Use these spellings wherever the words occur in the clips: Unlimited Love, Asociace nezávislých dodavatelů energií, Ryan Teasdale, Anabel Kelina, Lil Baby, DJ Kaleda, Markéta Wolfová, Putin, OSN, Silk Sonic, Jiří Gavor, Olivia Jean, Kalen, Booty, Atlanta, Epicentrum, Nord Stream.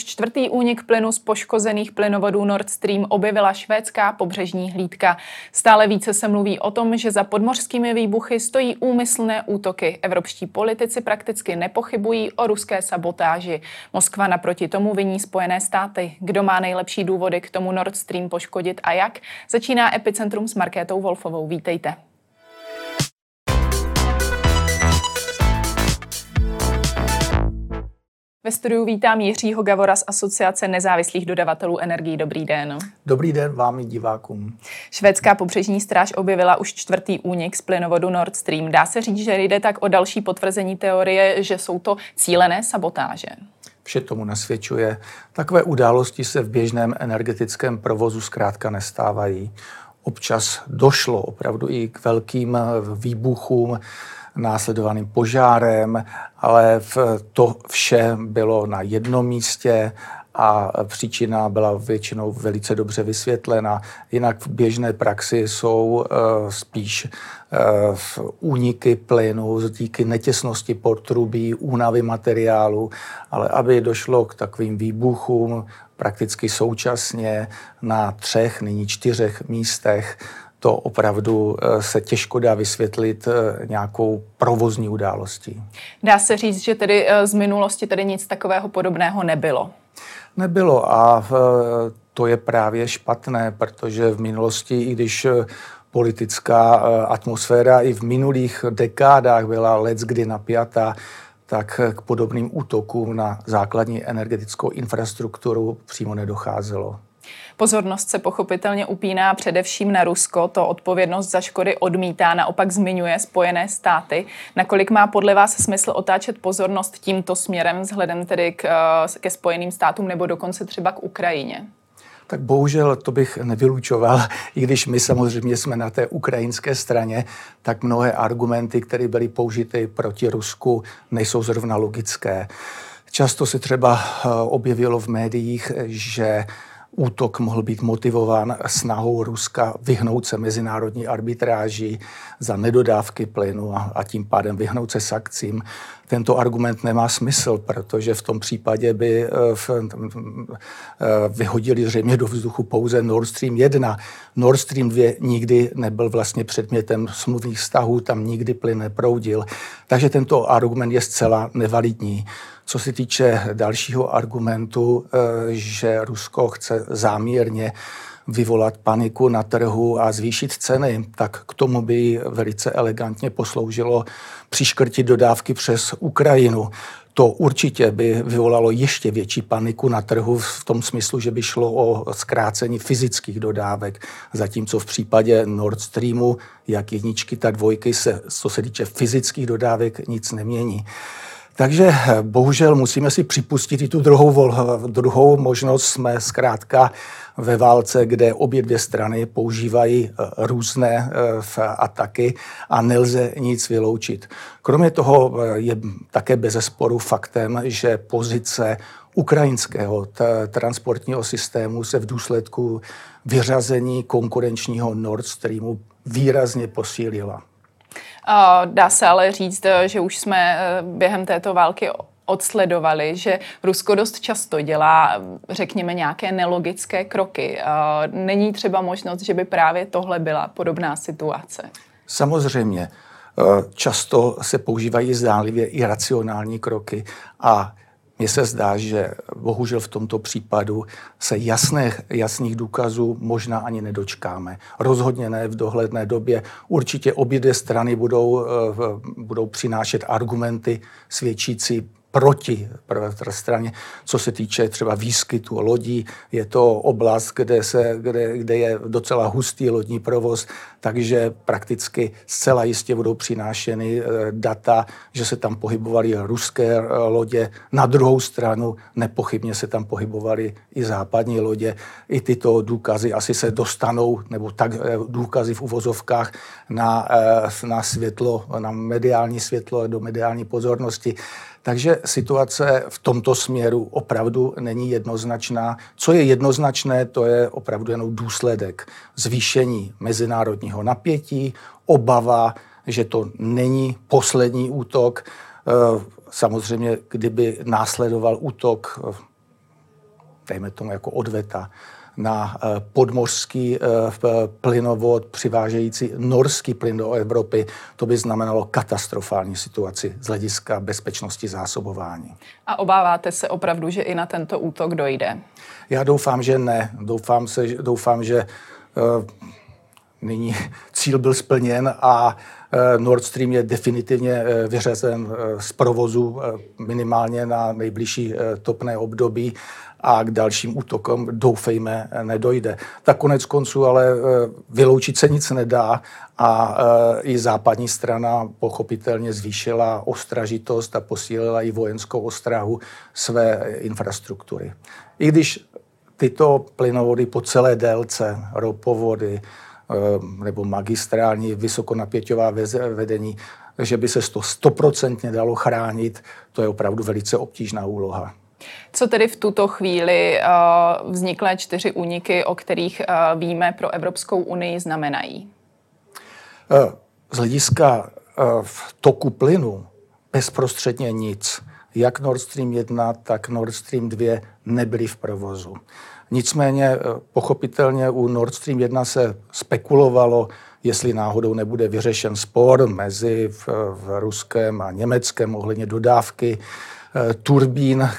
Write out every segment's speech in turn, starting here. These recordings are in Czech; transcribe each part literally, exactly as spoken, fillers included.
už čtvrtý únik plynu z poškozených plynovodů Nord Stream objevila švédská pobřežní hlídka. Stále více se mluví o tom, že za podmořskými výbuchy stojí úmyslné útoky. Evropští politici prakticky nepochybují o ruské sabotáži. Moskva naproti tomu viní Spojené státy. Kdo má nejlepší důvody k tomu Nord Stream poškodit a jak? Začíná Epicentrum s Markétou Wolfovou. Vítejte. Ve studiu vítám Jiřího Gavora z Asociace nezávislých dodavatelů energií. Dobrý den. Dobrý den vám i divákům. Švédská pobřežní stráž objevila už čtvrtý únik z plynovodu Nord Stream. Dá se říct, že jde tak o další potvrzení teorie, že jsou to cílené sabotáže? Vše tomu nasvědčuje. Takové události se v běžném energetickém provozu zkrátka nestávají. Občas došlo opravdu i k velkým výbuchům, následovaným požárem, ale to vše bylo na jednom místě a příčina byla většinou velice dobře vysvětlena. Jinak v běžné praxi jsou spíš úniky plynu díky netěsnosti podtrubí, únavy materiálu, ale aby došlo k takovým výbuchům prakticky současně na třech, nyní čtyřech místech, to opravdu se těžko dá vysvětlit nějakou provozní událostí. Dá se říct, že tedy z minulosti tedy nic takového podobného nebylo? Nebylo a to je právě špatné, protože v minulosti, i když politická atmosféra i v minulých dekádách byla leckdy napjatá, tak k podobným útokům na základní energetickou infrastrukturu přímo nedocházelo. Pozornost se pochopitelně upíná především na Rusko, to odpovědnost za škody odmítá, naopak zmiňuje Spojené státy. Nakolik má podle vás smysl otáčet pozornost tímto směrem, vzhledem tedy k, ke Spojeným státům nebo dokonce třeba k Ukrajině? Tak bohužel to bych nevylučoval, i když my samozřejmě jsme na té ukrajinské straně, tak mnohé argumenty, které byly použity proti Rusku, nejsou zrovna logické. Často se třeba objevilo v médiích, že útok mohl být motivován snahou Ruska vyhnout se mezinárodní arbitráži za nedodávky plynu a, a tím pádem vyhnout se sankcím. Tento argument nemá smysl, protože v tom případě by v, vyhodili zřejmě do vzduchu pouze Nord Stream jedna. Nord Stream dva nikdy nebyl vlastně předmětem smluvních vztahů, tam nikdy plyn neproudil. Takže tento argument je zcela nevalidní. Co se týče dalšího argumentu, že Rusko chce záměrně vyvolat paniku na trhu a zvýšit ceny, tak k tomu by velice elegantně posloužilo přiškrtit dodávky přes Ukrajinu. To určitě by vyvolalo ještě větší paniku na trhu v tom smyslu, že by šlo o zkrácení fyzických dodávek, zatímco v případě Nord Streamu, jak jedničky, tak dvojky, se, co se týče fyzických dodávek, nic nemění. Takže bohužel musíme si připustit i tu druhou, druhou možnost. Jsme zkrátka ve válce, kde obě dvě strany používají různé ataky a nelze nic vyloučit. Kromě toho je také bezesporu faktem, že pozice ukrajinského t- transportního systému se v důsledku vyřazení konkurenčního Nord Streamu výrazně posílila. Dá se ale říct, že už jsme během této války odsledovali, že Rusko dost často dělá, řekněme, nějaké nelogické kroky. Není třeba možnost, že by právě tohle byla podobná situace? Samozřejmě. Často se používají zdánlivě iracionální kroky a mně se zdá, že bohužel v tomto případu se jasných, jasných důkazů možná ani nedočkáme. Rozhodně ne v dohledné době. Určitě obě dvě strany budou, budou přinášet argumenty svědčící proti prvé straně. Co se týče třeba výskytu lodí, je to oblast, kde, se, kde, kde je docela hustý lodní provoz, takže prakticky zcela jistě budou přinášeny data, že se tam pohybovaly ruské lodě. Na druhou stranu nepochybně se tam pohybovaly i západní lodě. I tyto důkazy asi se dostanou, nebo tak důkazy v uvozovkách, na, na světlo, na mediální světlo, do mediální pozornosti. Takže situace v tomto směru opravdu není jednoznačná. Co je jednoznačné, to je opravdu jenom důsledek zvýšení mezinárodního napětí, obava, že to není poslední útok. Samozřejmě, kdyby následoval útok dejme tomu jako odveta, na podmořský plynovod přivážející norský plyn do Evropy, to by znamenalo katastrofální situaci z hlediska bezpečnosti zásobování. A obáváte se opravdu, že i na tento útok dojde? Já doufám, že ne. Doufám, se, doufám že uh, nyní cíl byl splněn a uh, Nord Stream je definitivně uh, vyřazen uh, z provozu uh, minimálně na nejbližší uh, topné období. A k dalším útokům, doufejme, nedojde. Tak konec konců ale vyloučit se nic nedá a i západní strana pochopitelně zvýšila ostražitost a posílila i vojenskou ostrahu své infrastruktury. I když tyto plynovody po celé délce, ropovody nebo magistrální vysokonapěťová vedení, že by se to stoprocentně dalo chránit, to je opravdu velice obtížná úloha. Co tedy v tuto chvíli uh, vzniklé čtyři úniky, o kterých uh, víme, pro Evropskou unii znamenají? Z hlediska uh, toku plynu bezprostředně nic. Jak Nord Stream jedna, tak Nord Stream dva nebyly v provozu. Nicméně pochopitelně u Nord Stream jedna se spekulovalo, jestli náhodou nebude vyřešen spor mezi v, v Ruskem a Německem ohledně dodávky turbín,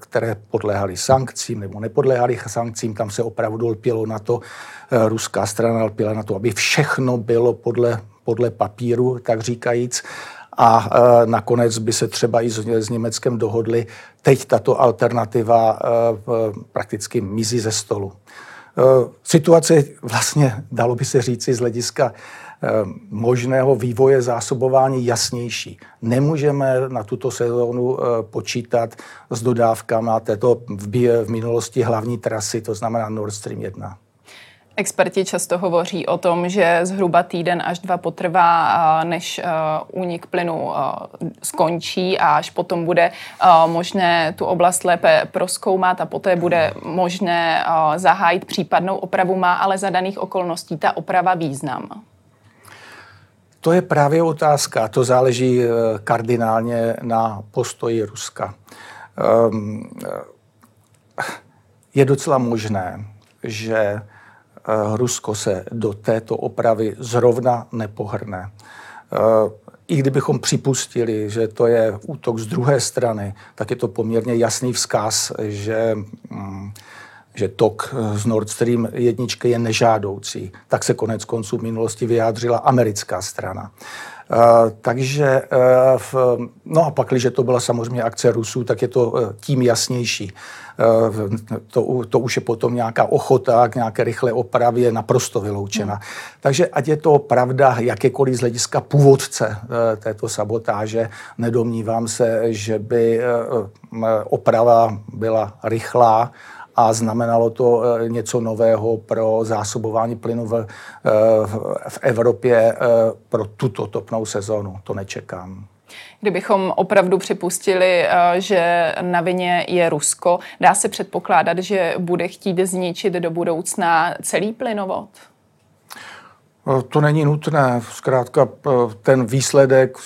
které podléhaly sankcím nebo nepodléhaly sankcím, tam se opravdu lpělo na to, ruská strana lpěla na to, aby všechno bylo podle, podle papíru, tak říkajíc, a nakonec by se třeba i s Německem dohodli. Teď tato alternativa prakticky mizí ze stolu. Situace vlastně, dalo by se říci, z hlediska možného vývoje zásobování jasnější. Nemůžeme na tuto sezónu počítat s dodávkami této v minulosti hlavní trasy, to znamená Nord Stream jedna. Experti často hovoří o tom, že zhruba týden až dva potrvá, než únik plynu skončí a až potom bude možné tu oblast lépe prozkoumat a poté bude možné zahájit případnou opravu. Má ale za daných okolností ta oprava význam? To je právě otázka. To záleží kardinálně na postoji Ruska. Je docela možné, že Rusko se do této opravy zrovna nepohrne. I kdybychom připustili, že to je útok z druhé strany, tak je to poměrně jasný vzkaz, že, že tok z Nord Stream jedničky je nežádoucí. Tak se konec konců v minulosti vyjádřila americká strana. Takže, no a pak, když to byla samozřejmě akce Rusů, tak je to tím jasnější. To, to už je potom nějaká ochota k nějaké rychlé opravě naprosto vyloučena. Takže ať je to pravda jakékoliv z hlediska původce této sabotáže, nedomnívám se, že by oprava byla rychlá a znamenalo to něco nového pro zásobování plynu v, v Evropě pro tuto topnou sezonu. To nečekám. Kdybychom opravdu připustili, že na vině je Rusko, dá se předpokládat, že bude chtít zničit do budoucna celý plynovod? To není nutné. Zkrátka ten výsledek,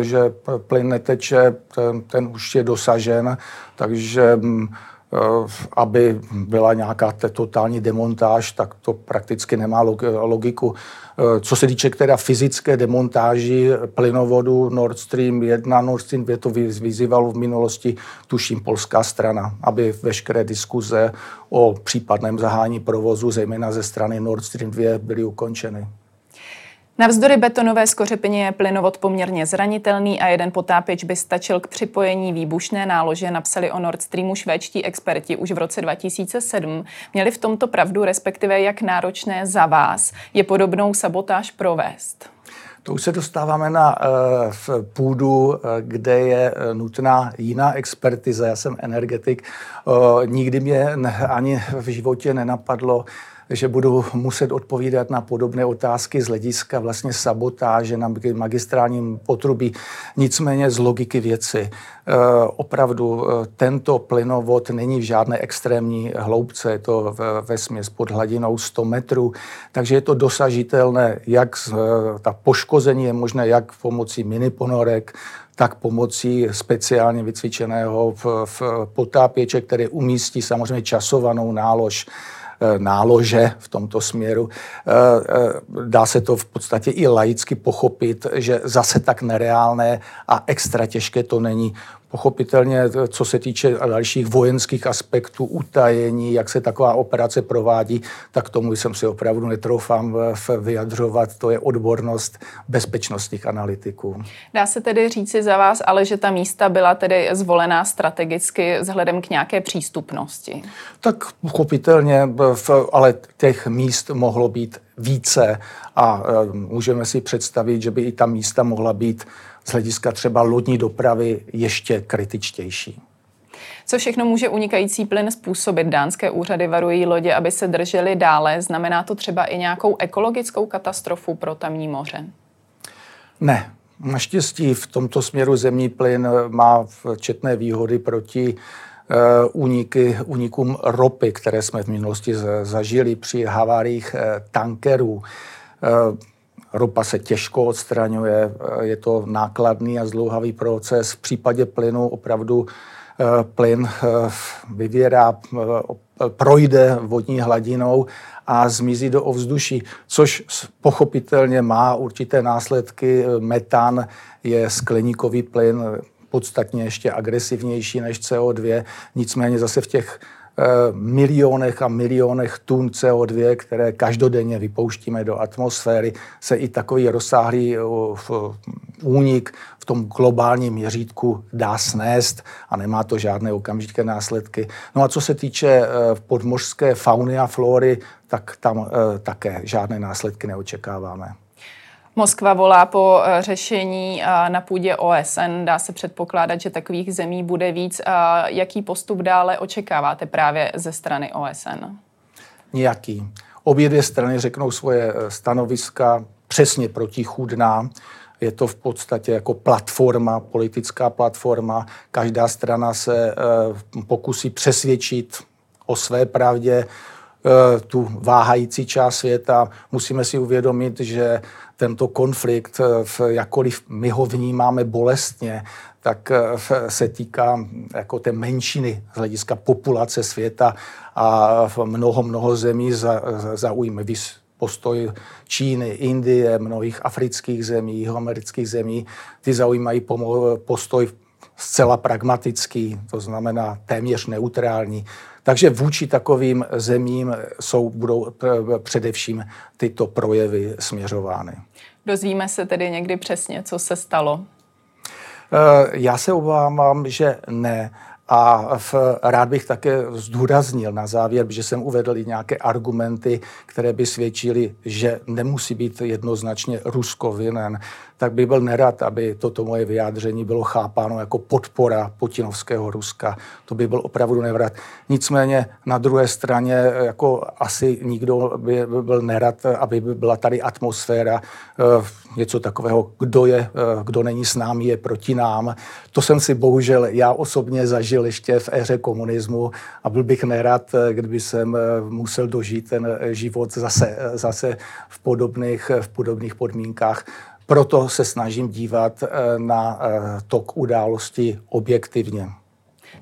že plyn neteče, ten, ten už je dosažen, takže aby byla nějaká totální demontáž, tak to prakticky nemá logiku. Co se týče teda fyzické demontáži plynovodu Nord Stream jedna, Nord Stream dva, to vyzývalo v minulosti, tuším, polská strana, aby veškeré diskuze o případném zahájení provozu, zejména ze strany Nord Stream dva, byly ukončeny. Navzdory betonové skořepině je plynovod poměrně zranitelný a jeden potápěč by stačil k připojení výbušné nálože, napsali o Nord Streamu švédští experti už v roce dva tisíce sedm. Měli v tomto pravdu, respektive jak náročné za vás je podobnou sabotáž provést? To už se dostáváme na uh, půdu, kde je nutná jiná expertiza. Já jsem energetik, uh, nikdy mě ani v životě nenapadlo, že budu muset odpovídat na podobné otázky z hlediska vlastně sabotáže na magistrálním potrubí. Nicméně z logiky věci. Opravdu tento plynovod není v žádné extrémní hloubce, je to vesměs pod hladinou sto metrů, takže je to dosažitelné, jak ta poškození je možné, jak pomocí miniponorek, tak pomocí speciálně vycvičeného v, v potápěče, který umístí samozřejmě časovanou nálož, nálože v tomto směru. Dá se to v podstatě i laicky pochopit, že zase tak nereálné a extra těžké to není. Pochopitelně, co se týče dalších vojenských aspektů, utajení, jak se taková operace provádí, tak tomu jsem si opravdu netroufám vyjadřovat. To je odbornost bezpečnostních analytiků. Dá se tedy říci za vás, ale že ta místa byla tedy zvolená strategicky vzhledem k nějaké přístupnosti? Tak pochopitelně, ale těch míst mohlo být více a můžeme si představit, že by i ta místa mohla být z hlediska třeba lodní dopravy ještě kritičtější. Co všechno může unikající plyn způsobit? Dánské úřady varují lodě, aby se držely dále. Znamená to třeba i nějakou ekologickou katastrofu pro tamní moře? Ne. Naštěstí v tomto směru zemní plyn má četné výhody proti úniky, únikům ropy, které jsme v minulosti zažili při haváriích tankerů. Ropa se těžko odstraňuje, je to nákladný a zdlouhavý proces. V případě plynu opravdu plyn vyvěrá, projde vodní hladinou a zmizí do ovzduší, což pochopitelně má určité následky. Metan je skleníkový plyn, podstatně ještě agresivnější než C O dva, nicméně zase v těch milionech a milionech tun C O dva, které každodenně vypouštíme do atmosféry, se i takový rozsáhlý únik v tom globálním měřítku dá snést a nemá to žádné okamžité následky. No a co se týče podmořské fauny a flóry, tak tam také žádné následky neočekáváme. Moskva volá po řešení na půdě O S N. Dá se předpokládat, že takových zemí bude víc. Jaký postup dále očekáváte právě ze strany O S N? Nějaký. Obě dvě strany řeknou svoje stanoviska přesně protichůdná. Je to v podstatě jako platforma, politická platforma. Každá strana se pokusí přesvědčit o své pravdě tu váhající část světa. Musíme si uvědomit, že tento konflikt, jakkoliv my ho vnímáme bolestně, tak se týká jako té menšiny z hlediska populace světa a mnoho, mnoho zemí zaujme postoj Číny, Indie, mnohých afrických zemí, jihoamerických zemí. Ty zaujímají postoj zcela pragmatický, to znamená téměř neutrální. Takže vůči takovým zemím jsou, budou především tyto projevy směřovány. Dozvíme se tedy někdy přesně, co se stalo? Já se obávám, že ne. A v, rád bych také zdůraznil na závěr, že jsem uvedl i nějaké argumenty, které by svědčily, že nemusí být jednoznačně Rusko vinen. Tak bych byl nerad, aby toto moje vyjádření bylo chápáno jako podpora putinovského Ruska. To by byl opravdu nevrat. Nicméně na druhé straně jako asi nikdo by byl nerad, aby byla tady atmosféra něco takového, kdo je, kdo není s námi, je proti nám. To jsem si bohužel já osobně zažil ještě v éře komunismu a byl bych nerad, kdyby jsem musel dožít ten život zase, zase v podobných, v podobných podmínkách. Proto se snažím dívat na tok události objektivně.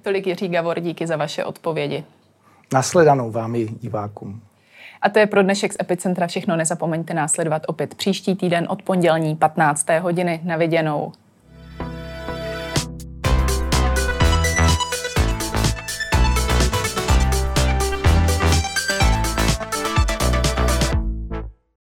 Tolik Jiří Gavor, díky za vaše odpovědi. Nasledanou vám i divákům. A to je pro dnešek z Epicentra všechno. Nezapomeňte následovat opět příští týden od pondělí patnácté hodiny. Na viděnou.